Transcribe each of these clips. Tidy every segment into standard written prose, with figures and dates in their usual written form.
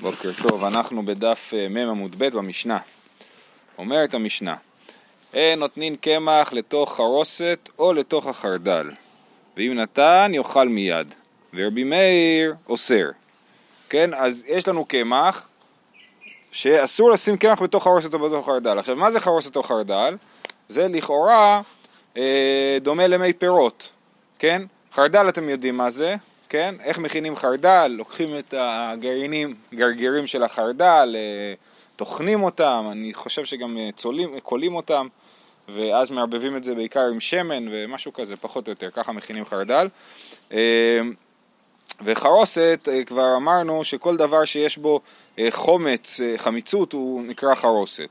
בוקר טוב, אנחנו בדף מ' עמוד ב' במשנה. אומרת המשנה, נותנים קמח לתוך חרוסת או לתוך החרדל, ואם נתן יאכל מיד, ורבי מאיר אוסר. כן, אז יש לנו קמח שאסור לשים קמח בתוך חרוסת או בתוך חרדל. עכשיו, מה זה חרוסת או חרדל? זה לכאורה דומה למי פירות, כן? חרדל אתם יודעים מה זה? כן? איך מכינים חרדל? לוקחים את הגרעינים, גרגירים של החרדל, תוכנים אותם, אני חושב שגם קולים אותם, ואז מערבבים את זה בעיקר עם שמן ומשהו כזה, פחות או יותר, ככה מכינים חרדל. וחרוסת, כבר אמרנו שכל דבר שיש בו חומץ, חמיצות, הוא נקרא חרוסת.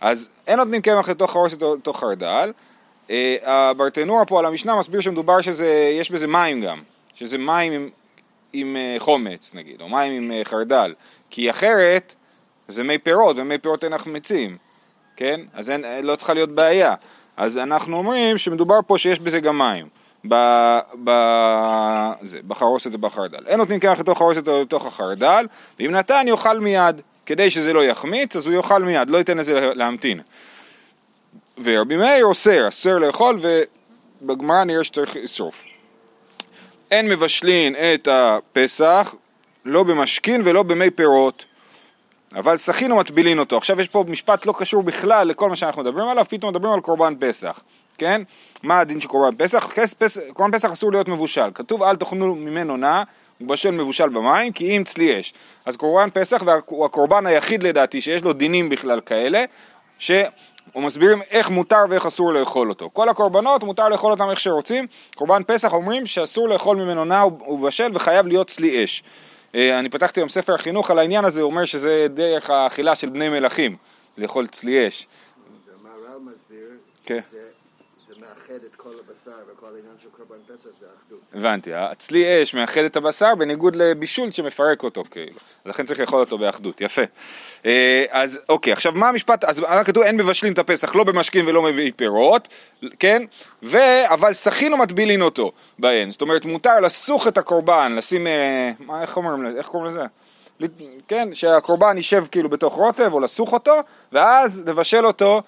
אז אין נותנים קמח לתוך חרוסת או לתוך חרדל. הברטנורה פה על המשנה מסביר שמדובר שיש בזה מים גם. שזה מים עם חומץ נגיד, או מים עם חרדל, כי אחרת זה מי פירות, ומי פירות אין החמצים, כן? אז לא צריכה להיות בעיה. אז אנחנו אומרים שמדובר פה שיש בזה גם מים, בחרוסת ובחרדל. אין נותנים קמח לתוך חרוסת או לתוך החרדל, ואם נתן יאכל מיד, כדי שזה לא יחמיץ, אז הוא יאכל מיד, לא ייתן לזה להמתין. ורבי מאיר אוסר לאכול, ובגמרא נראה שצריך לסוף. אין מבשלין את הפסח, לא במשכין ולא במי פירות, אבל סכין ומטבילין אותו. עכשיו יש פה משפט לא קשור בכלל לכל מה שאנחנו מדברים עליו, פתאום מדברים על קורבן פסח, כן? מה הדין של קורבן פסח? קורבן פסח אסור להיות מבושל, כתוב אל תאכלו ממנו נא, הוא בשל מבושל במים, כי אם צלי אש. אז קורבן פסח הוא הקורבן היחיד לדעתי שיש לו דינים בכלל כאלה, ומסבירים איך מותר ואיך אסור לאכול אותו. כל הקורבנות מותר לאכול אותם איך שרוצים. קורבן פסח אומרים שאסור לאכול ממנו נע ובשל וחייב להיות צלי אש. אני פתחתי עם ספר החינוך על העניין הזה, הוא אומר שזה דרך האכילה של בני מלכים, לאכול צלי אש. זה מה רב מסביר, זה מאחד את כל הבשר וכל העניין של קורבן פסח זה האחדות. הבנתי, הצלי אש מאחד את הבשר בניגוד לבישול שמפרק אותו כאילו. לכן צריך לאכול אותו באחדות, יפה. אז אוקיי, עכשיו מה המשפט, אז כתוב אין מבשלים את הפסח, לא במשקים ולא מביא פירות, כן? אבל סכין ומטבילין אותו בהן, זאת אומרת מותר לסוך את הקורבן, לשים, איך אומרים, איך קוראים לזה? כן, שהקורבן יישב כאילו בתוך רוטב או לסוך אותו, ואז לבשל אותו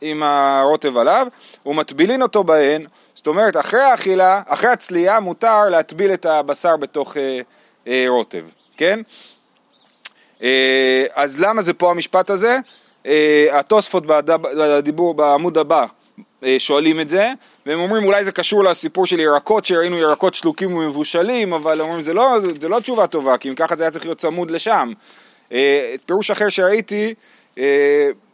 עם הרוטב עליו, ומטבילין אותו בהן, זאת אומרת אחרי האכילה, אחרי הצלייה מותר להטביל את הבשר בתוך רוטב, כן? אז למה זה פה המשפט הזה? התוספות בדיבור בעמוד הבא שואלים את זה, והם אומרים אולי זה קשור לסיפור של ירקות, שראינו ירקות שלוקים ומבושלים, אבל אומרים זה לא תשובה טובה, כי אם ככה זה היה צריך להיות צמוד לשם. פירוש אחר שראיתי,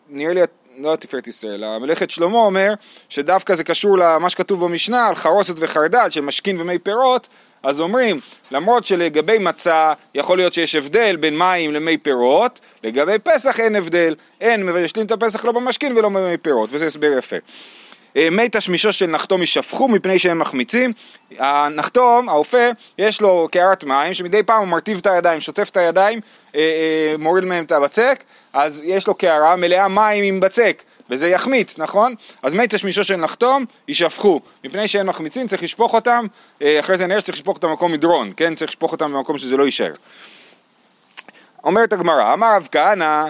נראה לי, לא תפארת ישראל, המלאכת שלמה אומר שדווקא זה קשור למה שכתוב במשנה על חרוסת וחרדל של משכין ומי פירות, אז אומרים, למרות שלגבי מצה יכול להיות שיש הבדל בין מים למי פירות, לגבי פסח אין הבדל, אין מבשלים את הפסח לא במשכין ולא במי פירות, וזה הסבר יפה. מי תשמישו של נחתום ישפכו מפני שהם מחמיצים, הנחתום, האופה, יש לו קערת מים שמדי פעם הוא מרטיב את הידיים, שוטף את הידיים, מוריד מהם את הבצק, אז יש לו קערה מלאה מים עם בצק, וזה יחמיץ, נכון? אז מי תשמישו של נחתום, ישפכו. מפני שהם מחמיצים, צריך לשפוך אותם, אחרי זה נראה שצריך לשפוך אותם במקום מדרון, כן? צריך לשפוך אותם במקום שזה לא יישאר. אומרת הגמרא, אמר רב כהנא,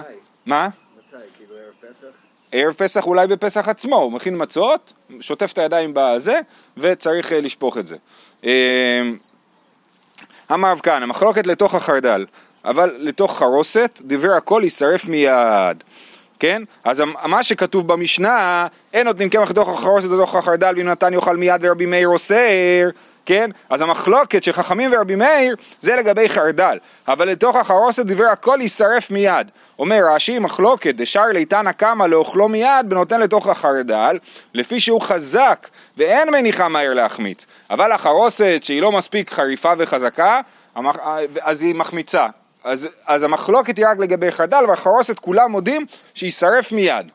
מה? מתי? כאילו ערב פסח? ערב פסח אולי בפסח עצמו, הוא מכין מצות, שוטף את הידיים בזה, וצריך לשפוך את זה. אמר רב כהנא, מחלוקת לתוך החרדל, אבל לתוך חרוסת, דבר הכל יישרף מיד. כן? אז מה שכתוב במשנה, אין נותנים קמח לתוך החרוסת או לתוך החרדל, ואם נתן יאכל מיד ורבי מאיר אוסר, כן? אז המחלוקת של חכמים ורבי מאיר, זה לגבי חרדל, אבל לתוך החרוסת דבר הכל יישרף מיד. אומר רש"י, מחלוקת, דשאר ליתנא קמא לאוכלו מיד, בנותן לתוך החרדל, לפי שהוא חזק, ואין מניחה מהר להחמיץ, אבל החרוסת שהיא לא מספיק חריפה וחזקה, אז היא מחמיצה. אז המחלוקת היא רק לגבי חרדל, והחרוסת כולם מודים שישרף מיד.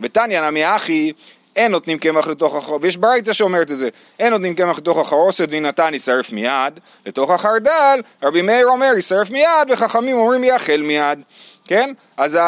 ותניא נמי אחי, אין נותנים קמח לתוך החרוסת, ויש ברייתא שאומרת את זה, אין נותנים קמח לתוך החרוסת, ואם נתן ישרף מיד, לתוך החרדל, רבי מאיר אומר ישרף מיד, וחכמים אומרים יאכל מיד, כן? אז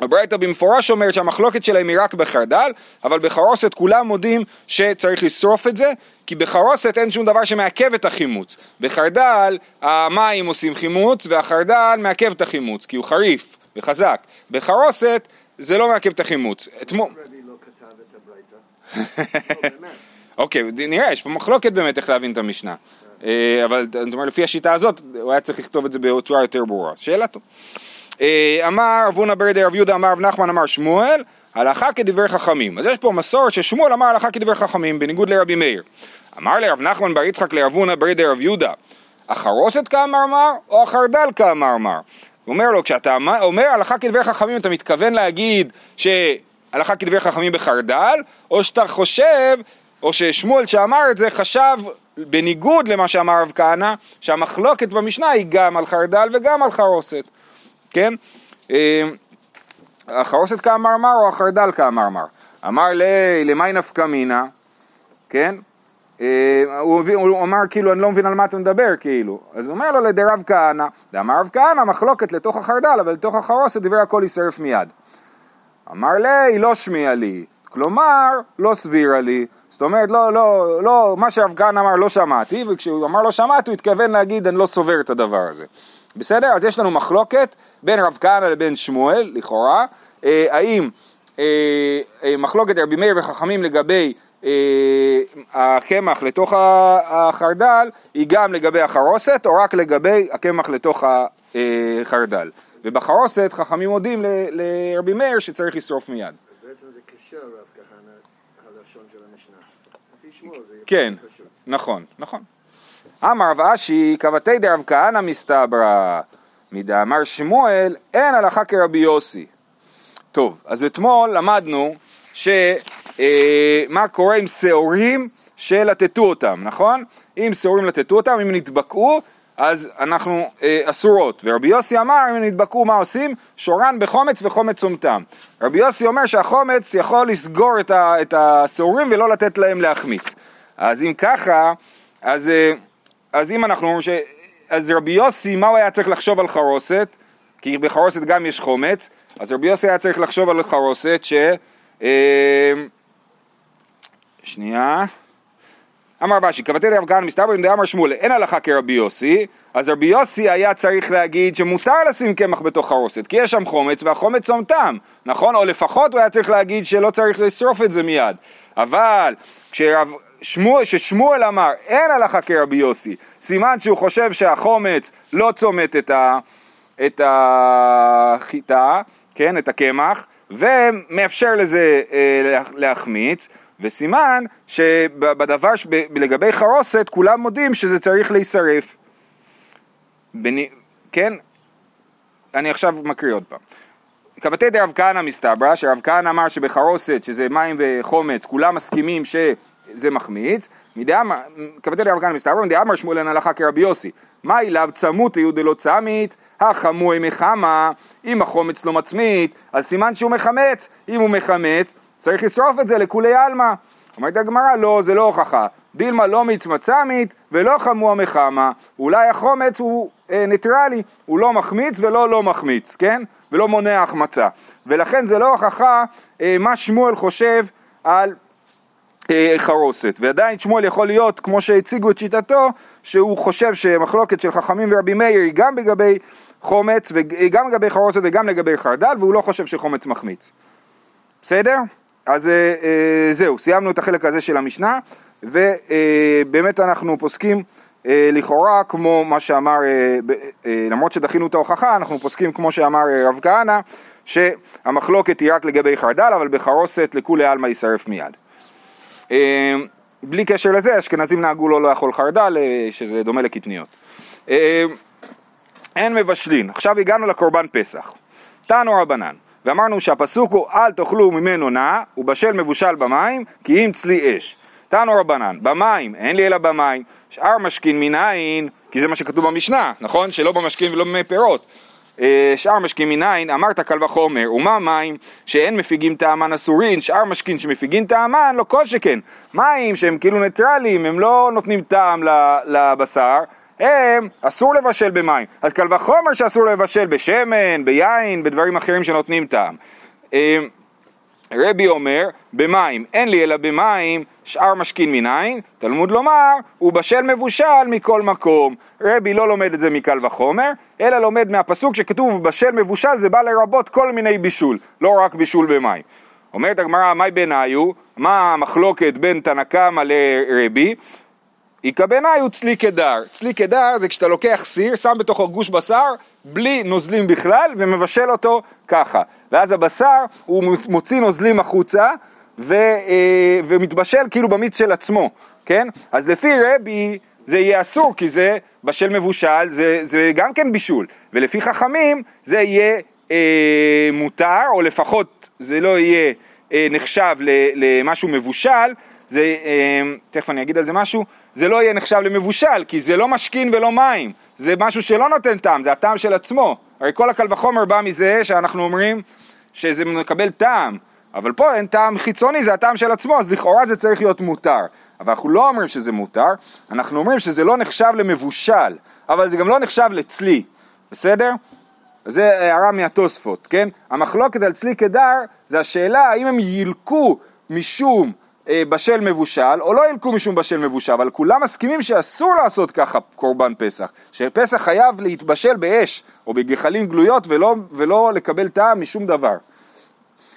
הברייתא במפורש אומרת שהמחלוקת שלהם היא רק בחרדל, אבל בחרוסת כולם מודים שצריך לשרוף את זה, כי בחרוסת אין שום דבר שמעכב את החימוץ. בחרדל המים עושים חימוץ, והחרדל מעכב את החימוץ, כי הוא חריף וחזק. בחרוסת זה לא מעכב את החימוץ. אתמול... רבי לא כתב את הברייתא. לא, באמת. אוקיי, נראה, יש פה מחלוקת באמת איך להבין את המשנה. אבל אני אומר, לפי השיטה הזאת, הוא היה צריך לכתוב את זה בצורה יותר ברורה. שאלה טוב. אמר רב הונא בר רב יהודה אמר רב נחמן אמר שמואל הלכה כדברי חכמים. אז יש פה מסורת ששמואל אמר הלכה כדברי חכמים בניגוד לרבי מאיר. אמר לרב נחמן בר יצחק לרב הונא בר רב יהודה, החרוסת כאמר אמר או החרדל כאמר אמר? הוא אומר לו, כשאתה אומר הלכה כדברי חכמים אתה מתכוון להגיד שהלכה כדברי חכמים בחרדל, או שאתה חושב או ששמואל שאמר את זה חשב בניגוד למה שאמר רב כהנא שהמחלוקת במשנה היא גם על חרדל וגם על חרוסת. כן? החרוסת כאמר אמר או החרדל כאמר אמר? אמר לי, למאי נפקא מינה? כן? הוא אמר כאילו, אני לא מבין על מה אתה מדבר כאילו. אז הוא אומר לו לדי רב כהנא. אמר רב כהנא מחלוקת לתוך החרדל, אבל לתוך החרוסת דבר הכל יישרף מיד. אמר לי, לא שמיע לי. כלומר, לא סבירה לי. זאת אומרת, לא, מה שרב כהנא אמר לא שמעתי, וכשהוא אמר לא שמעתי, הוא התכוון להגיד, אני לא סובר את הדבר הזה. בסדר? אז יש לנו מחלוקת בין רב כהנא לבין שמואל, לכאורה, האם מחלוקת רבי מאיר וחכמים לגבי הקמח לתוך החרדל, היא גם לגבי החרוסת, או רק לגבי הקמח לתוך החרדל. ובחרוסת חכמים מודים לרבי מאיר שצריך לשרוף מיד. בעצם זה קשר רב כהנא, הלשון של המשנה. לפי שמואל זה יפה. כן, נכון, נכון. אמר רב אשי, כבתי דרב כהנא מסתברא, מדאמר שמואל, אין הלכה כרבי יוסי. טוב, אז אתמול למדנו מה קורה עם שעורים שלטטו אותם, נכון? אם שעורים לטטו אותם, אם נדבקו, אז אנחנו אסורות. ורבי יוסי אמר, אם נדבקו, מה עושים? שורן בחומץ וחומץ צומתם. רבי יוסי אומר שהחומץ יכול לסגור את השעורים ולא לתת להם להחמיץ. אז אם ככה, אז אם אנחנו אומרים אז רבי יוסי, מה הוא היה צריך לחשוב על חרוסת? כי בחרוסת גם יש חומץ, אז רבי יוסי היה צריך לחשוב על חרוסת שנייה. אמר רב אשי, כבתי דרב כהנא מסתברא מדאמר שמואל, אין הלכה כרבי יוסי, אז רבי יוסי היה צריך להגיד שמותר לשים קמח בתוך חרוסת, כי יש שם חומץ והחומץ צומתם, נכון? או לפחות הוא היה צריך להגיד שלא צריך לשרוף את זה מיד. אבל כששמואל אמר, אין הלכה כרבי יוסי, סימן שהוא חושב שהחומץ לא צומת את החיטה, כן, את הקמח, ומאפשר לזה להחמיץ, וסימן שבדבר, לגבי חרוסת, כולם מודים שזה צריך להישרף. כן? אני עכשיו מקריא עוד פעם. כבתי דרב כהנא מסתברא, שרב כהנא אמר שבחרוסת, שזה מים וחומץ, כולם מסכימים שזה מחמיץ, כבתי דרב כהנא מסתברא, מדאמר שמואל אין הלכה כרבי יוסי, מה אליו צמות היו דלא צמית, החמוי מחמה, אם החומץ לא מצמית, אז סימן שהוא מחמץ, אם הוא מחמץ, צריך לשרוף את זה לכולי עלמא. אומרת הגמרא, לא, זה לא הוכחה, דילמה לא מצמצמית ולא חמוע מחמה, אולי החומץ הוא ניטרלי, הוא לא מחמיץ ולא לא מחמיץ, כן? ולא מונע החמצה, ולכן זה לא הוכחה מה שמואל חושב על חרוסת, ועדיין שמואל יכול להיות, כמו שהציגו את שיטתו, שהוא חושב שמחלוקת של חכמים ורבי מאיר היא גם לגבי חומץ, גם לגבי חרוסת וגם לגבי חרדל, והוא לא חושב שחומץ מחמיץ. בסדר? אז זהו, סיימנו את החלק הזה של המשנה, ובאמת אנחנו פוסקים לכאורה, כמו מה שאמר, למרות שדחינו את ההוכחה, אנחנו פוסקים כמו שאמר רב כהנא, שהמחלוקת היא רק לגבי חרדל, אבל בחרוסת לכולי עלמא יישרף מיד. בלי קשר לזה, אשכנזים נהגו לא לאכול חרדל, שזה דומה לקטניות. אין מבשלין. עכשיו הגענו לקורבן פסח. תנו רבנן, ואמרנו שהפסוק הוא אל תאכלו ממנו נא, ובשל מבושל במים, כי אם צלי אש. תנו רבנן, במים, אין לי אלא במים, שאר משכין מניין, כי זה מה שכתוב במשנה, נכון? שלא במשכין ולא במי פירות. שאר משכין מניין, אמרת קל וחומר, ומה מים שאין מפיגים טעמן אסורין, שאר משכין שמפיגים טעמן, לא כל שכן. מים שהם כאילו ניטרליים, הם לא נותנים טעם לבשר, הם אסור לבשל במים. אז קל וחומר שאסור לבשל בשמן, ביין, בדברים אחרים שנותנים טעם. רבי אומר, במים, אין לי אלא במים, שאר משכין מניין, תלמוד לומר, הוא בשל מבושל מכל מקום. רבי לא לומד את זה מקל וחומר, אלא לומד מהפסוק שכתוב בשל מבושל, זה בא לרבות כל מיני בישול, לא רק בישול במים. אומרת הגמרא, מה ביניו? מה המחלוקת בין תנא קמא לרבי? איכא ביניו צליק אדר. צליק אדר זה כשאתה לוקח סיר, שם בתוכו גוש בשר, בלי נוזלים בכלל, ומבשל אותו ככה. ואז הבשר הוא מוציא נוזלים החוצה, ומתבשל כאילו במיץ של עצמו, כן? אז לפי רבי זה יהיה אסור, כי זה בשל מבושל, זה גם כן בישול. ולפי חכמים זה יהיה מותר, או לפחות זה לא יהיה נחשב למשהו מבושל, זה, תכף אני אגיד על זה משהו, זה לא יהיה נחשב למבושל, כי זה לא משכין ולא מים, זה משהו שלא נותן טעם, זה הטעם של עצמו. הרי כל הקל וחומר בא מזה שאנחנו אומרים שזה מקבל טעם, אבל פה אין טעם חיצוני, זה הטעם של עצמו, אז לכאורה זה צריך להיות מותר. אבל אנחנו לא אומרים שזה מותר, אנחנו אומרים שזה לא נחשב למבושל, אבל זה גם לא נחשב לצלי, בסדר? זה הערה מהתוספות, כן? המחלוקת על צלי קדר זה השאלה האם הם ילקו משום בשל מבושל, או לא ילקו משום בשל מבושל, אבל כולם מסכימים שאסור לעשות ככה קורבן פסח, שפסח חייב להתבשל באש, או בגחלים גלויות, ולא לקבל טעם משום דבר.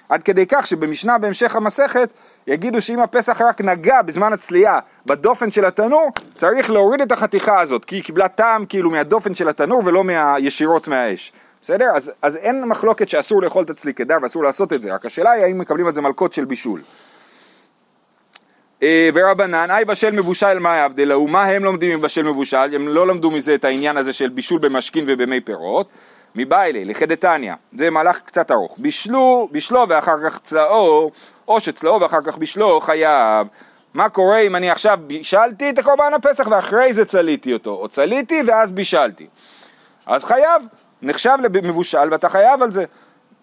עד כדי כך שבמשנה בהמשך המסכת, יגידו שאם הפסח רק נגע בזמן הצלייה, בדופן של התנור, צריך להוריד את החתיכה הזאת, כי היא קיבלה טעם כאילו מהדופן של התנור, ולא ישירות מהאש. בסדר? אז אין מחלוקת שאסור לאכול את הצלי קדר, ואסור לעשות את זה. רק השאלה היא האם מקבלים את זה מלכות של בישול. ורבנן, אי בשל מבושל מה ההבדל, ומה הם לומדים מבשל מבושל? הם לא למדו מזה את העניין הזה של בישול במשכין ובמי פירות. מביילי, לחדתניה, זה מהלך קצת ארוך. בישלו ואחר כך צלעו, או שצלעו ואחר כך בישלו, חייב. מה קורה אם אני עכשיו בישלתי את הקורבן הפסח ואחרי זה צליתי אותו, או צליתי ואז בישלתי? אז חייב, נחשב למבושל ואתה חייב על זה.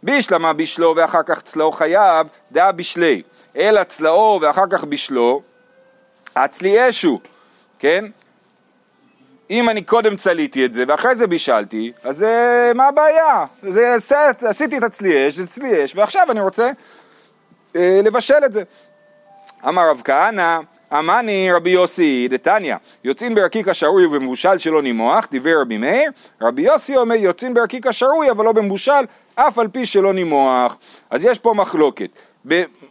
בישלמה בישלו ואחר כך צלעו חייב, דעה בישלי. אלא צלעו ואחר כך בישלו, הצלי אשו, כן? אם אני קודם צליתי את זה ואחרי זה בישלתי, אז מה הבעיה? עשיתי את הצלי אש, זה צלי אש, ועכשיו אני רוצה לבשל את זה. אמר רב כהנא, אמני רבי יוסי דתניא, יוצאין ברקיק השרוי ובמבושל שלא נימוח, דיבר רבי מאיר, רבי יוסי אומר יוצאין ברקיק השרוי אבל לא במבושל, אף על פי שלא נימוח. אז יש פה מחלוקת.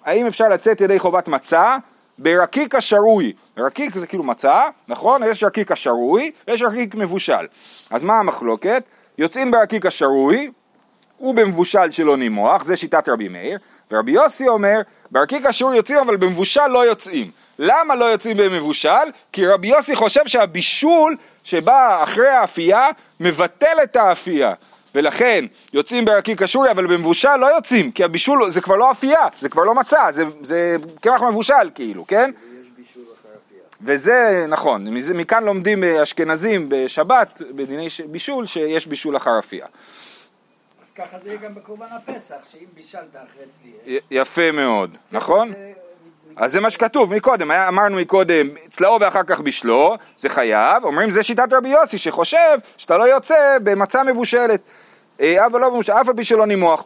האם אפשר לצאת ידי חובת מצה ברקיק השרוי? רקיק זה כאילו מצה, נכון? יש רקיק השרוי, יש רקיק מבושל. אז מה המחלוקת? יוצאים ברקיק השרוי, ובמבושל שלא נימוח, זה שיטת רבי מאיר, ורבי יוסי אומר, ברקיק השרוי יוצאים אבל במבושל לא יוצאים. למה לא יוצאים במבושל? כי רבי יוסי חושב שהבישול שבא אחרי האפייה מבטל את האפייה. ולכן יוצאים ברקיק השרוי אבל במבושל לא יוצאים, כי הבישול זה כבר לא אפייה, זה כבר לא מצה, זה קמח מבושל כאילו, כן? יש בישול אחרי אפייה. וזה נכון, מכאן לומדים אשכנזים בשבת, בדיני בישול, שיש בישול אחרי אפייה. אז ככה זה יהיה גם בקורבן הפסח, שאם בישלת אחרי צלי. יפה מאוד, נכון? אז זה מה שכתוב מקודם, אמרנו מקודם צלעו ואחר כך בישלו, זה חייב, אומרים זה שיטת רבי יוסי שחושב שאתה לא יוצא במצה מבושלת. אבל לא במושל, אף על פי שלא נימוח.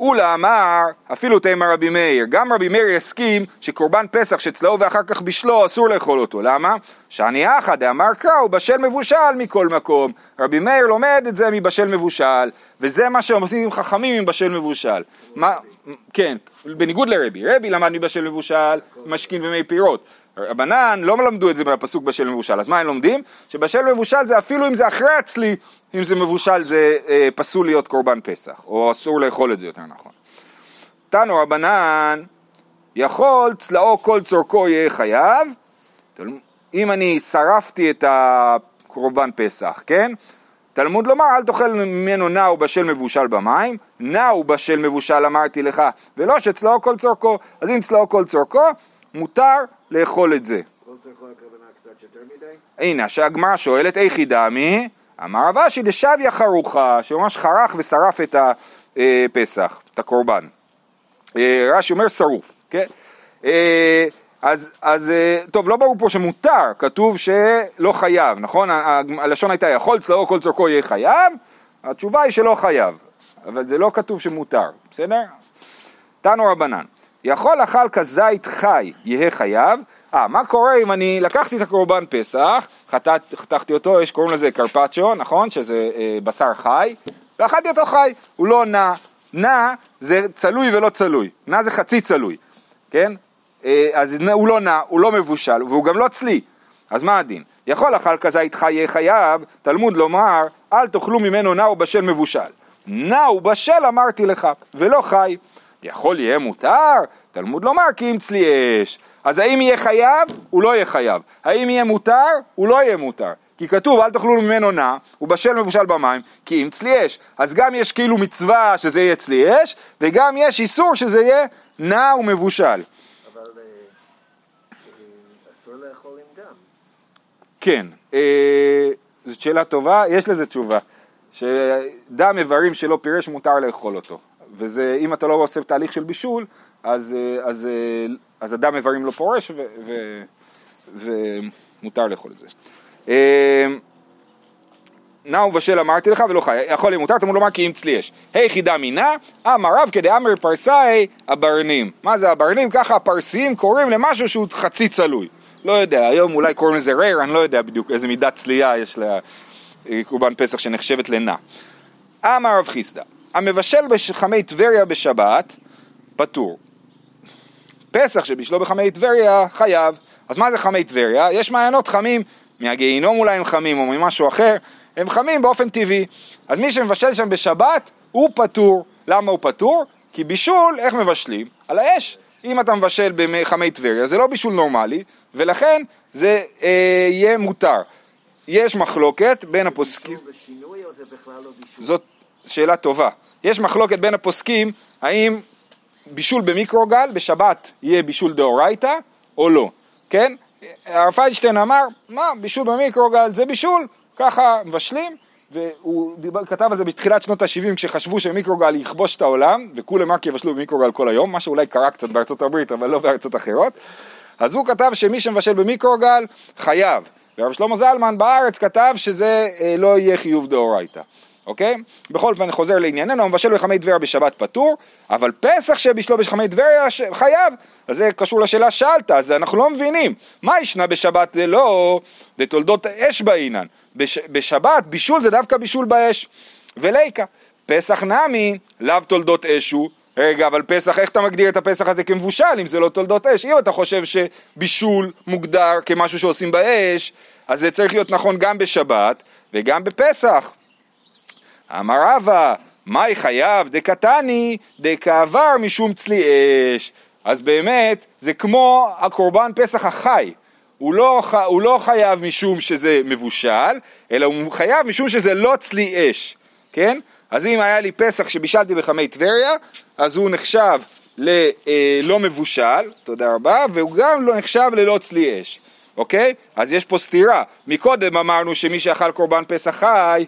אולה אמר, אפילו תימא רבי מאיר, גם רבי מאיר יסכים שקורבן פסח שצלעו ואחר כך בשלו אסור לאכול אותו. למה? שאני אחד, אמר קרא, הוא בשל מבושל מכל מקום. רבי מאיר לומד את זה מבשל מבושל, וזה מה שהם עושים עם חכמים עם בשל מבושל. מה? כן, בניגוד לרבי, רבי למד מבשל מבושל, משכין ומי פירות. רבנן לא למדו את זה מהפסוק בשל מבושל, אז מה הם לומדים? שבשל מבושל זה אפילו אם זה אחרי הצלי, אם זה מבושל זה פסול להיות קורבן פסח, או אסור לאכול את זה יותר נכון. תנו רבנן, יכול צלעו כל צורכו יהיה חייב, אם אני שרפתי את הקורבן פסח, כן? תלמוד לומר, אל תאכל ממנו נאו בשל מבושל במים, נאו בשל מבושל אמרתי לך, ולא שצלעו כל צורכו, אז אם צלעו כל צורכו, מותר לאכול את זה. כל צורכו הכוונה קצת יותר מדי? הנה, שהגמרא שואלת, איך ידעמי? אמר רב אשי דשביה חרוכה, שממש חרך ושרף את הפסח, את הקורבן. רש"י אומר שרוף, כן? אז טוב, לא ברור פה שמותר, כתוב שלא חייב, נכון? הלשון הייתה יכול צלעו כל צורכו יהיה חייב, התשובה היא שלא חייב, אבל זה לא כתוב שמותר, בסדר? תנו רבנן, יכול אכל כזית חי יהיה חייב. מה קורה אם אני לקחתי את הקורבן פסח, חתכתי אותו, יש קוראים לזה קרפצ'ו, נכון? שזה בשר חי, ואכלתי אותו חי, הוא לא נע, נע זה צלוי ולא צלוי, נע זה חצי צלוי, כן? אז הוא לא נע, הוא לא מבושל, והוא גם לא צלי. אז מה הדין? יכול אכל כזית חי יהיה חייב, תלמוד לומר, אל תאכלו ממנו נע ובשל מבושל. נע ובשל אמרתי לך, ולא חי. יכול יהיה מותר? תלמוד לומר כי אם צלי אש. אז האם יהיה חייב? הוא לא יהיה חייב. האם יהיה מותר? הוא לא יהיה מותר. כי כתוב אל תאכלו ממנו נע, ובשל מבושל במים, כי אם צלי אש. אז גם יש כאילו מצווה שזה יהיה צלי אש, וגם יש איסור שזה יהיה נע ומבושל. אבל אסור לאכול עם דם. כן, זאת שאלה טובה, יש לזה תשובה. שדם איברים שלא פירש מותר לאכול אותו. וזה, אם אתה לא עושה תהליך של בישול, אז אדם איברים לא פורש ומותר לאכול את זה. נא ובשל אמרתי לך ולא חי, יכול למותר, תמוד לומר כי אם צלי יש. היחידה מינה, אמר רב כדאמר פרסאי הברנים. מה זה הברנים? ככה הפרסיים קוראים למשהו שהוא חצי צלוי. לא יודע, היום אולי קוראים לזה רייר, אני לא יודע בדיוק איזה מידת צלייה יש לקורבן פסח שנחשבת לנא. אמר רב חיסדא, המבשל בחמי טבריה בשבת פטור. פסח שבשלו בחמי טבריה חייב. אז מה זה חמי טבריה? יש מעיינות חמים, מהגיהינום אולי הם חמים או ממשהו אחר, הם חמים באופן טבעי. אז מי שמבשל שם בשבת הוא פטור. למה הוא פטור? כי בישול, איך מבשלים? על האש. אם אתה מבשל בחמי טבריה זה לא בישול נורמלי, ולכן זה יהיה מותר. יש מחלוקת בין הפוסקים. זאת שאלה טובה. יש מחלוקת בין הפוסקים האם בישול במיקרוגל בשבת יהיה בישול דאורייתא או לא, כן? הרב פיינשטיין אמר, מה, בישול במיקרוגל זה בישול, ככה מבשלים, והוא כתב על זה בתחילת שנות ה-70 כשחשבו שמיקרוגל יכבוש את העולם, וכולם רק יבשלו במיקרוגל כל היום, מה שאולי קרה קצת בארצות הברית אבל לא בארצות אחרות. אז הוא כתב שמי שמבשל במיקרוגל חייב, והרב שלמה זלמן בארץ כתב שזה לא יהיה חיוב דאורייתא. אוקיי? בכל פעם חוזר לענייננו, המבשל בחמי דבריה בשבת פטור, אבל פסח שבשלו בחמי דבריה חייב. אז זה קשור לשאלה שאלת, אז אנחנו לא מבינים. מה ישנה בשבת ללא, לתולדות אש בעינן? בשבת בישול זה דווקא בישול באש. וליקה, פסח נמי, לאו תולדות אשו. רגע, אבל פסח, איך אתה מגדיר את הפסח הזה כמבושל, אם זה לא תולדות אש? אם אתה חושב שבישול מוגדר כמשהו שעושים באש, אז זה צריך להיות נכון גם בשבת וגם בפסח. אמר רבא, מאי חייב דקתני דקעבר משום צלי אש. אז באמת זה כמו הקורבן פסח החי, הוא לא חייב משום שזה מבושל, אלא הוא חייב משום שזה לא צלי אש, כן? אז אם היה לי פסח שבישלתי בחמי טבריה, אז הוא נחשב ללא מבושל, תודה רבה, והוא גם לא נחשב ללא צלי אש, אוקיי? אז יש פה סתירה, מקודם אמרנו שמי שאכל קורבן פסח חי,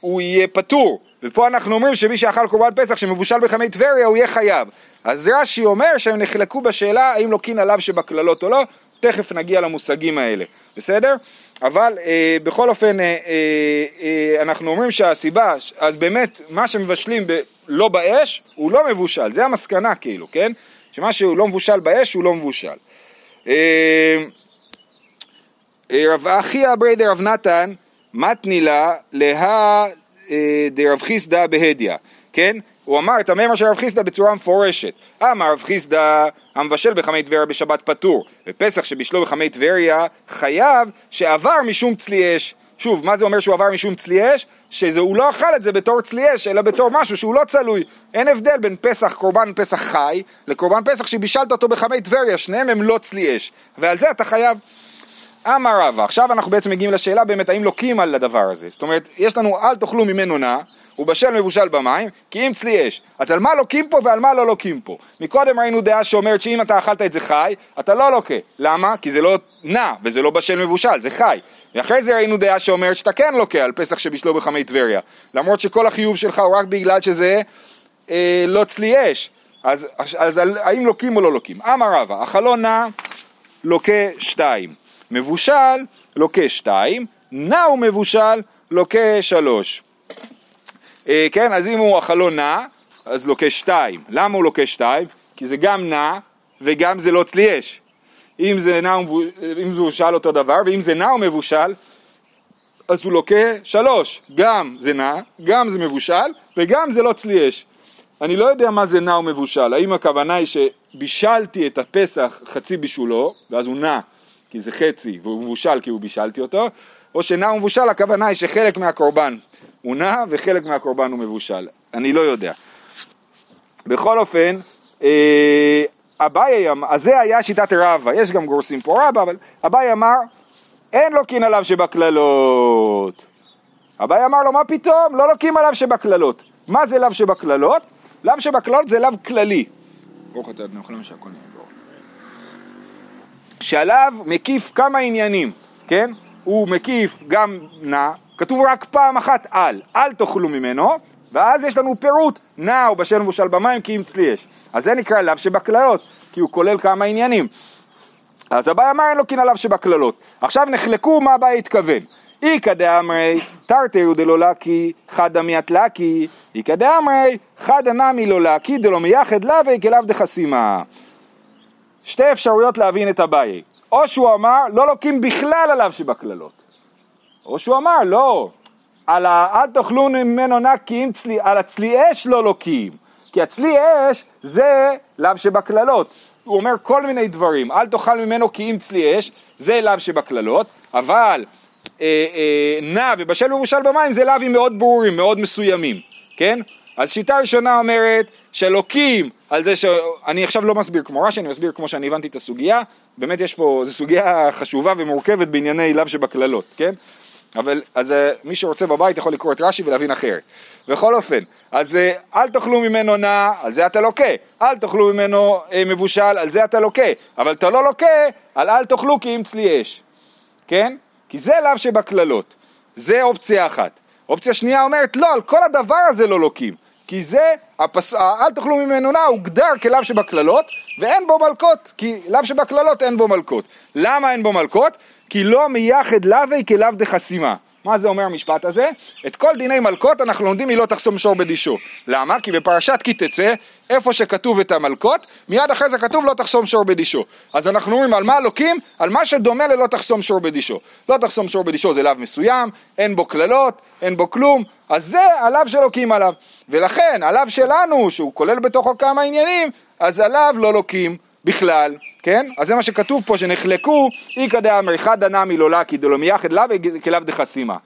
הוא יהיה פטור, ופה אנחנו אומרים שמי שאכל קורבן פסח שמבושל בחמי טבריה הוא יהיה חייב. אז רש"י אומר שהם נחלקו בשאלה האם לוקין עליו שבכללות או לא, תכף נגיע למושגים האלה, בסדר? אבל בכל אופן אנחנו אומרים שהסיבה, אז באמת מה שמבשלים לא באש הוא לא מבושל, זה המסקנה כאילו, כן? שמה שהוא לא מבושל באש הוא לא מבושל. רב אחי אברי דרב נתן מתני לה לה דרב חיסדא בהדיה, כן? הוא אמר את המאמר של רב חיסדא בצורה מפורשת. אמר רב חיסדא, המבשל בחמי טבריה בשבת פטור, ופסח שבשלו בחמי טבריה חייב, שעבר משום צלי אש. שוב, מה זה אומר שהוא עבר משום צלי אש? שהוא לא אכל את זה בתור צלי אש, אלא בתור משהו שהוא לא צלוי. אין הבדל בין פסח, קורבן פסח חי, לקורבן פסח שבישלת אותו בחמי טבריה, שניהם הם לא צלי אש. ועל זה אתה חייב. אמר רבא, עכשיו אנחנו בעצם מגיעים לשאלה באמת האם לוקים על הדבר הזה, זאת אומרת יש לנו אל תאכלו ממנו נע ובשל מבושל במים כי אם צלי אש, אז על מה לוקים פה ועל מה לא לוקים פה? מקודם ראינו דעה שאומרת שאם אתה אכלת את זה חי אתה לא לוקה, למה? כי זה לא נע וזה לא בשל מבושל, זה חי. ואחרי זה ראינו דעה שאומרת שאתה כן לוקה על פסח שבשלו בחמי טבריה, למרות שכל החיוב שלך הוא רק בגלל שזה לא צלי אש, אז האם לוקים או לא לוקים? אמר רבא, החלון נע לוקה 2, מבושל לוקה 2, נע הוא מבושל לוקה 3. כן, אז אם הוא החלון נע, אז לוקה 2. למה הוא לוקה 2? כי זה גם נע וגם זה לא צליאש. אם זה נע ומבושל אותו דבר, ואם זה נע ומבושל, אז הוא לוקה 3. גם זה נע, גם זה מבושל, וגם זה לא צליאש. אני לא יודע מה זה נע ומבושל. האם הכוונה היא שבישלתי את הפסח חצי בישולו, ואז הוא נע, כי זה חצי, והוא מבושל כי הוא בישלתי אותו, או שנע ומבושל, הכוונה היא שחלק מהקורבן הוא נע, וחלק מהקורבן הוא מבושל. אני לא יודע. בכל אופן, אביי אמר, אז זה היה שיטת רבא, יש גם גורסים פה רבא, אבל אביי אמר, אין לוקין עליו שבכללות. אביי אמר לו, מה פתאום? לא לוקים עליו שבכללות. מה זה לאו שבכללות? לאו שבכללות זה לאו כללי. ברוך אתה, אנחנו לא משעקונים. שעליו מקיף כמה עניינים, כן? הוא מקיף גם נע, כתוב רק פעם אחת אל תאכלו ממנו, ואז יש לנו פירוט, נע הוא בשל מבושל במים כי אם צליאש. אז זה נקרא לאו שבכללות, כי הוא כולל כמה עניינים. אז אביי אמר אין לוקין עליו שבכללות. עכשיו נחלקו מה אביי התכוון. איקא דאמרי תרתיו דלא לקי חדא מיית לקי, איקא דאמרי חדא נמי לא לקי דלא מייחד לווי כלאו דחסימה. שתי אפשרויות להבין את אביי. או שהוא אמר לא לוקים בכלל עליו שבכללות, או שהוא אמר לא, על אל תאכלו ממנו נע כי אם צלי, על הצלי אש לא לוקים, כי הצלי אש זה לאו שבכללות. הוא אומר כל מיני דברים, אל תאכל ממנו כי אם צלי אש זה לאו שבכללות, אבל נע ובשל ומבושל במים זה לאווים מאוד ברורים, מאוד מסוימים, כן? אז שיטה ראשונה אומרת שלוקים על זה שאני עכשיו לא מסביר כמו רש"י, אני מסביר כמו שאני הבנתי את הסוגיה. באמת יש פה, זו סוגיה חשובה ומורכבת בענייני לאו שבכללות, כן? אבל אז מי שרוצה בבית יכול לקרוא את רש"י ולהבין אחרת. בכל אופן, אז אל תאכלו ממנו נע, על זה אתה לוקה. אל תאכלו ממנו מבושל, על זה אתה לוקה. אבל אתה לא לוקה על אל תאכלו כי אם צלי אש, כן? כי זה לאו שבכללות. זה אופציה אחת. אופציה שנייה אומרת, לא, על כל הדבר הזה לא לוקים. כי זה, אל תאכלו ממנו נע, הוא גדר כלאו שבכללות, ואין בו מלכות. כי לאו שבכללות אין בו מלכות. למה אין בו מלכות? כי לא מייחד לווי כלאו דחסימה. מה זה אומר המשפט הזה? את כל דיני מלכות אנחנו לומדים היא לא תחסום שור בדישו. למה? כי בפרשת כי תצא, איפה שכתוב את המלכות, מיד אחרי זה כתוב לא תחסום שור בדישו. אז אנחנו אומרים על מה לוקים? על מה שדומה ללא תחסום שור בדישו. לא תחסום שור בדישו זה לאו מסוים, אין בו כללות, אין בו כלום, אז זה הלאו שלוקים עליו. ולכן הלאו שלנו, שהוא כולל בתוכו כמה עניינים, אז הלאו לא לוקים בכלל, כן? אז זה מה שכתוב פה, שנחלקו, איקא דאמרי חדא נמי לא לקי דלא מייחד לווי כלאו דחסימה.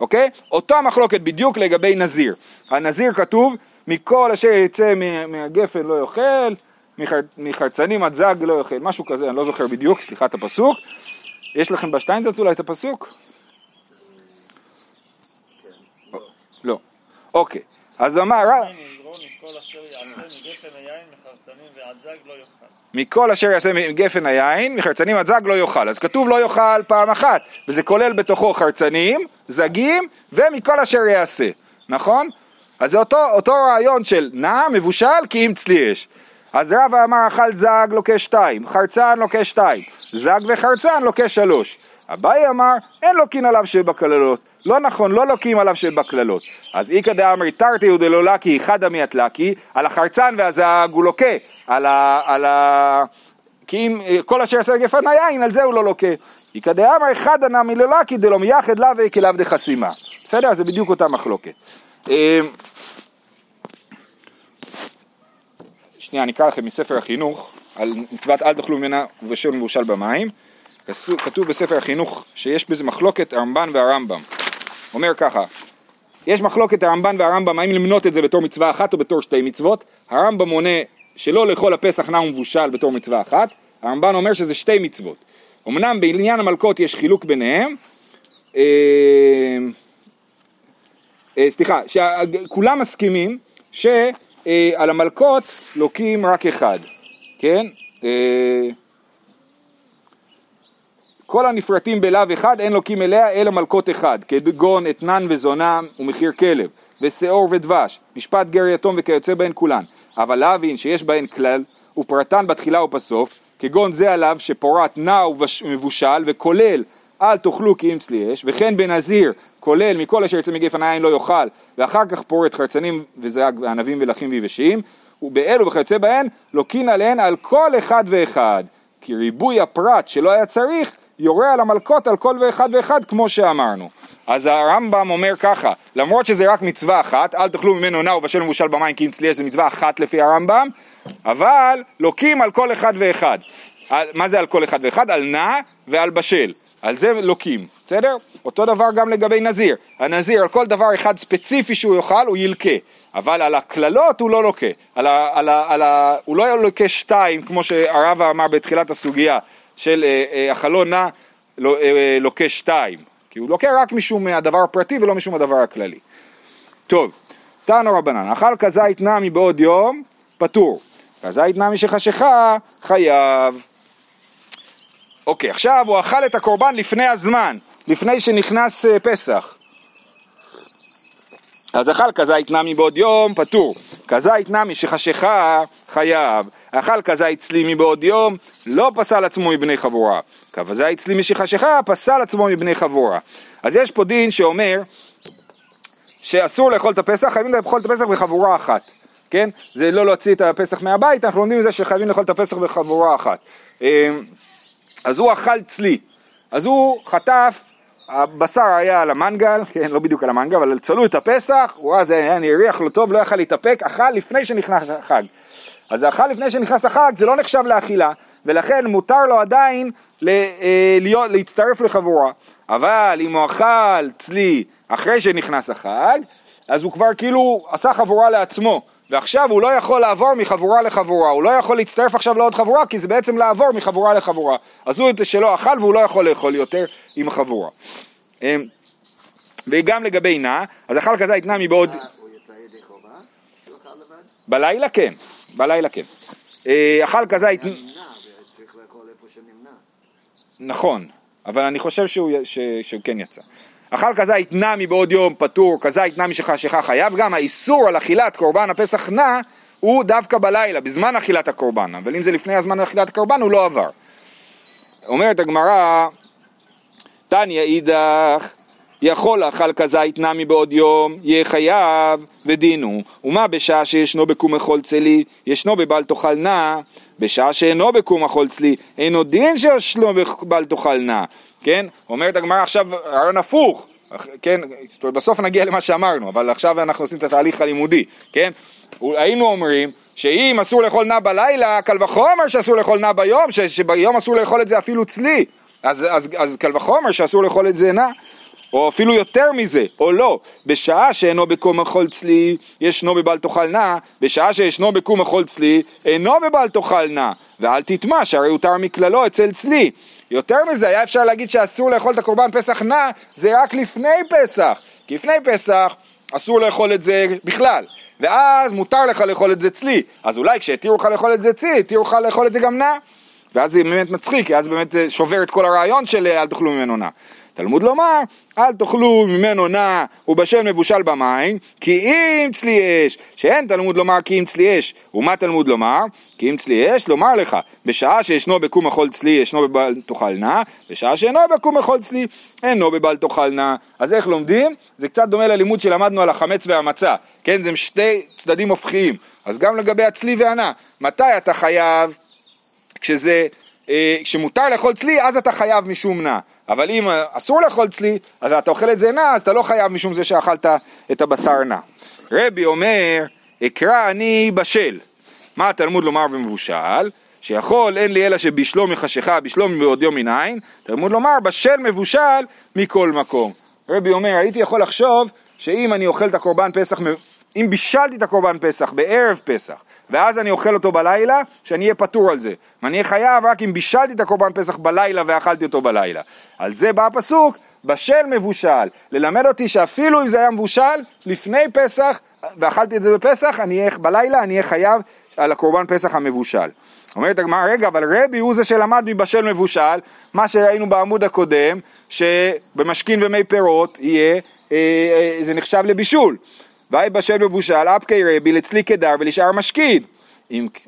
אוקיי? אותה מחלוקת בדיוק לגבי נזיר. הנזיר כתוב, מכל אשר יצא מהגפן לא יאכל, מחרצנים עד זג לא יאכל, משהו כזה, אני לא זוכר בדיוק, סליחה את הפסוק. יש לכם בשטיינזלץ אולי את הפסוק? לא. אוקיי. אז אמר... מכל אשר יעשה מגפן היין מחרצנים עד זג לא יאכל. אז כתוב לא יאכל פעם אחת, וזה כולל בתוכו חרצנים, זגים ומכל אשר יעשה, נכון? אז זה אותו רעיון של נע מבושל כי אם צלי אש. אז רבא אמר אכל זג לוקה 2, חרצן לוקה 2, זג וחרצן לוקה 3. אביי אמר אין לוקין עליו שבכללות. לא נכון, לא לוקים עליו שבכללות. אז איקא דאמרי תרתיו דלא לקי חדא מיית לקי, על החרצן והזג הוא לוקה, כי אם כל אשר יעשה מגפן היין, על זה הוא לא לוקה. איקא דאמרי חדא נמי לא לקי דלא מייחד לווי כלאו דחסימה. בסדר? זה בדיוק אותה מחלוקת. שנייה, אני אקרא לכם מספר החינוך, על מצוות אל תאכלו ממנה ובשל ומבושל במים. כתוב בספר החינוך שיש בזה מחלוקת הרמב"ן והרמב"ם. אומר ככה, יש מחלוקת הרמב"ן והרמב"ם, האם למנות את זה בתור מצווה אחת או בתור שתי מצוות. הרמב"ם מונה שלא לאכול הפסח נע ומבושל בתור מצווה אחת, הרמב"ן אומר שזה שתי מצוות. אמנם בעניין המלכות יש חילוק ביניהם, סליחה, כולם מסכימים שעל המלכות לוקים רק אחד, כן? כל הנפרטים בלאו אחד אין לוקים אליה אלא מלכות אחד, כדגון, אתנן וזונה ומחיר כלב, ושעור ודבש, משפט גר יתום וכיוצא בהן כולן. אבל להבין שיש בהן כלל, ופרטן בתחילה ובסוף, כגון זה עליו שפורט נע ומבושל וכולל, אל תאכלו כי אם צלי אש, וכן בנזיר, כולל מכל אשר יצא מגפן העין לא יאכל, ואחר כך פורט חרצנים וזה ענבים ולחים ויבשים, ובאלו וכיוצא בהן לוקין עליהן על כל אחד ואחד, כי ריבוי הפרט שלא היה צריך, יורה על המלכות על כל ואחד ואחד כמו שאמרנו. אז הרמב"ם אומר ככה, למרות שזה רק מצווה אחת, אל תאכלו ממנו נע ובשל ומבושל במים כי אם צלי אש, זה מצווה אחת לפי הרמב"ם, אבל לוקים על כל אחד ואחד. מה זה על כל אחד ואחד? על נע ועל בשל. על זה לוקים, בסדר? אותו דבר גם לגבי נזיר. הנזיר על כל דבר אחד ספציפי שהוא יאכל, הוא ילקה. אבל על הכללות הוא לא לוקה. הוא לא לוקה שתיים, כמו שהרב אמר בתחילת הסוגיה, של החלון נע לוקה שתיים. כי הוא לוקה רק משום הדבר הפרטי ולא משום הדבר הכללי. טוב, תנו רבנן, אכל כזית נע מבעוד יום, פטור. כזית נע משחשכה, חייב. אוקיי, עכשיו הוא אכל את הקורבן לפני הזמן, לפני שנכנס פסח. אז אכל כזית נע מבעוד יום, פטור. כזית נע משחשכה, חייב. אכל כזית צלי מבעוד יום, לא פסל עצמו מבני חבורה. כזית צלי משחשכה, פסל עצמו מבני חבורה. אז יש פה דין שאומר שאסור לאכול את הפסח, חייבים לאכול את הפסח בחבורה אחת. כן? זה לא להוציא את הפסח מהבית, אנחנו לומדים את זה שחייבים לאכול את הפסח בחבורה אחת. אז הוא אכל צלי, אז הוא חטף, הבשר היה על המנגל, כן, לא בדיוק על המנגל, אבל צלו את הפסח, ואז היה נריח לו טוב, לא יכל להתאפק, אכל לפני שנכנס החג. אז אכל לפני שנכנס החג, זה לא נחשב לאכילה, ולכן מותר לו עדיין להצטרף לחבורה. אבל אם הוא אכל צלי אחרי שנכנס החג, אז הוא כבר כאילו עשה חבורה לעצמו, ועכשיו הוא לא יכול לעבור מחבורה לחבורה, הוא לא יכול להצטרף עכשיו לעוד חבורה, כי זה בעצם לעבור מחבורה לחבורה. אז הוא שלא אכל והוא לא יכול לאכול יותר עם חבורה. וגם לגבי נע, אז אכל כזית נע מבעוד... הוא יצא ידי חובה? הוא אכל לבד? בלילה כן, בלילה כן. אכל כזית... נמנע, וצריך לאכול איפה שנמנע. נכון, אבל אני חושב שהוא כן יצא. אכל כזית נע מבעוד יום פטור, כזית נע משחשכה חייב, גם האיסור על אכילת קורבן הפסח נע הוא דווקא בלילה, בזמן אכילת הקורבן, אבל אם זה לפני הזמן אכילת הקורבן הוא לא עבר. אומרת הגמרא, תניא אידך, יכול אכל כזית נע מבעוד יום, יהיה חייב ודינו, ומה בשעה שישנו בקום אכול צלי, ישנו בבל תאכל נע, בשעה שאינו בקום אכול צלי, אינו דין שישנו בבל תאכל נע. כן? אומרת הגמרא עכשיו הרעיון הפוך, כן? בסוף נגיע למה שאמרנו, אבל עכשיו אנחנו עושים את התהליך הלימודי, כן? היינו אומרים שאם אסור לאכול נע בלילה, קל וחומר שאסור לאכול נע ביום, שביום אסור לאכול את זה אפילו צלי, אז קל וחומר שאסור לאכול את זה נע, או אפילו יותר מזה, או לא, בשעה שאינו בקום אכול צלי, ישנו בבל תאכל נע, בשעה שישנו בקום אכול צלי, אינו בבל תאכל נע, ואל תטמע שהרי הותר מכללו אצל צלי. יותר מזה, היה אפשר להגיד שאסור לאכול את הקורבן פסח נע, זה רק לפני פסח. כי לפני פסח אסור לאכול את זה בכלל. ואז מותר לך לאכול את זה צלי. אז אולי כשהתירו לך לאכול את זה צלי, התירו לך לאכול את זה גם נע. ואז זה באמת מצחיק, כי אז באמת שובר את כל הרעיון של אל תאכלו ממנו נע. תלמוד לומר, אל תאכלו ממנו נע ובשל מבושל במים, כי אם צלי אש, שאין תלמוד לומר כי אם צלי אש, ומה תלמוד לומר? כי אם צלי אש, לומר לך, בשעה שישנו בקום אכול צלי, ישנו בבל תאכל נע, בשעה שאינו בקום אכול צלי, אינו בבל תאכל נע. אז איך לומדים? זה קצת דומה ללימוד שלמדנו על החמץ והמצה, כן, זה שתי צדדים הופכיים, אז גם לגבי הצלי והנע, מתי אתה חייב, כשמותר לאכול צלי, אז אתה חייב משום נע. אבל אם אסור לאכול צלי, אז אתה אוכל את זה נע, אז אתה לא חייב משום זה שאכלת את הבשר נע. רבי אומר, אקרא אני בשל. מה התלמוד לומר במבושל? שיכול, אין לי אלא שבשלו מחשכה, בשלו מבעוד יום מן העין. תלמוד לומר, בשל מבושל מכל מקום. רבי אומר, הייתי יכול לחשוב שאם אני אוכל את הקורבן פסח, אם בישלתי את הקורבן פסח בערב פסח, ואז אני אוכל אותו בלילה, שאני אהיה פטור על זה. ואני אהיה חייב רק אם בישלתי את הקורבן פסח בלילה ואכלתי אותו בלילה. על זה בא הפסוק, בשל מבושל. ללמד אותי שאפילו אם זה היה מבושל, לפני פסח, ואכלתי את זה בפסח, בלילה אני אהיה חייב על הקורבן פסח המבושל. אומרת הגמרא, רגע, אבל רבי הוא זה שלמד מבשל מבושל, מה שראינו בעמוד הקודם, שבמשכין ומי פירות יהיה, זה נחשב לבישול. ואי בשל מבושל, אפקי רבי לצלי כדר ולשאר משקיד.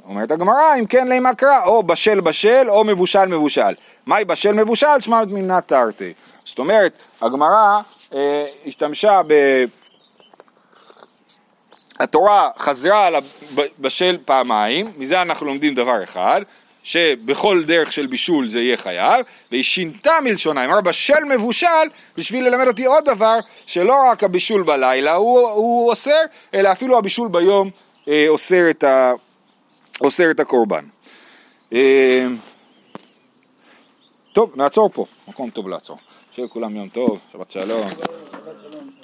אומרת הגמרא, אם כן למה קרא, או בשל בשל או מבושל מבושל. מהי בשל מבושל? שמע מנה תרתי. זאת אומרת, הגמרא השתמשה התורה חזרה על בשל פעמיים, מזה אנחנו לומדים דבר אחד, שבכל דרך של בישול זה יהיה חייב, והיא שינתה מלשונה, היא אמרה בשל מבושל, בשביל ללמד אותי עוד דבר, שלא רק הבישול בלילה הוא אוסר, אלא אפילו הבישול ביום אוסר את הקורבן. טוב, נעצור פה, מקום טוב לעצור. שיהיה לכולם יום טוב, שבת שלום.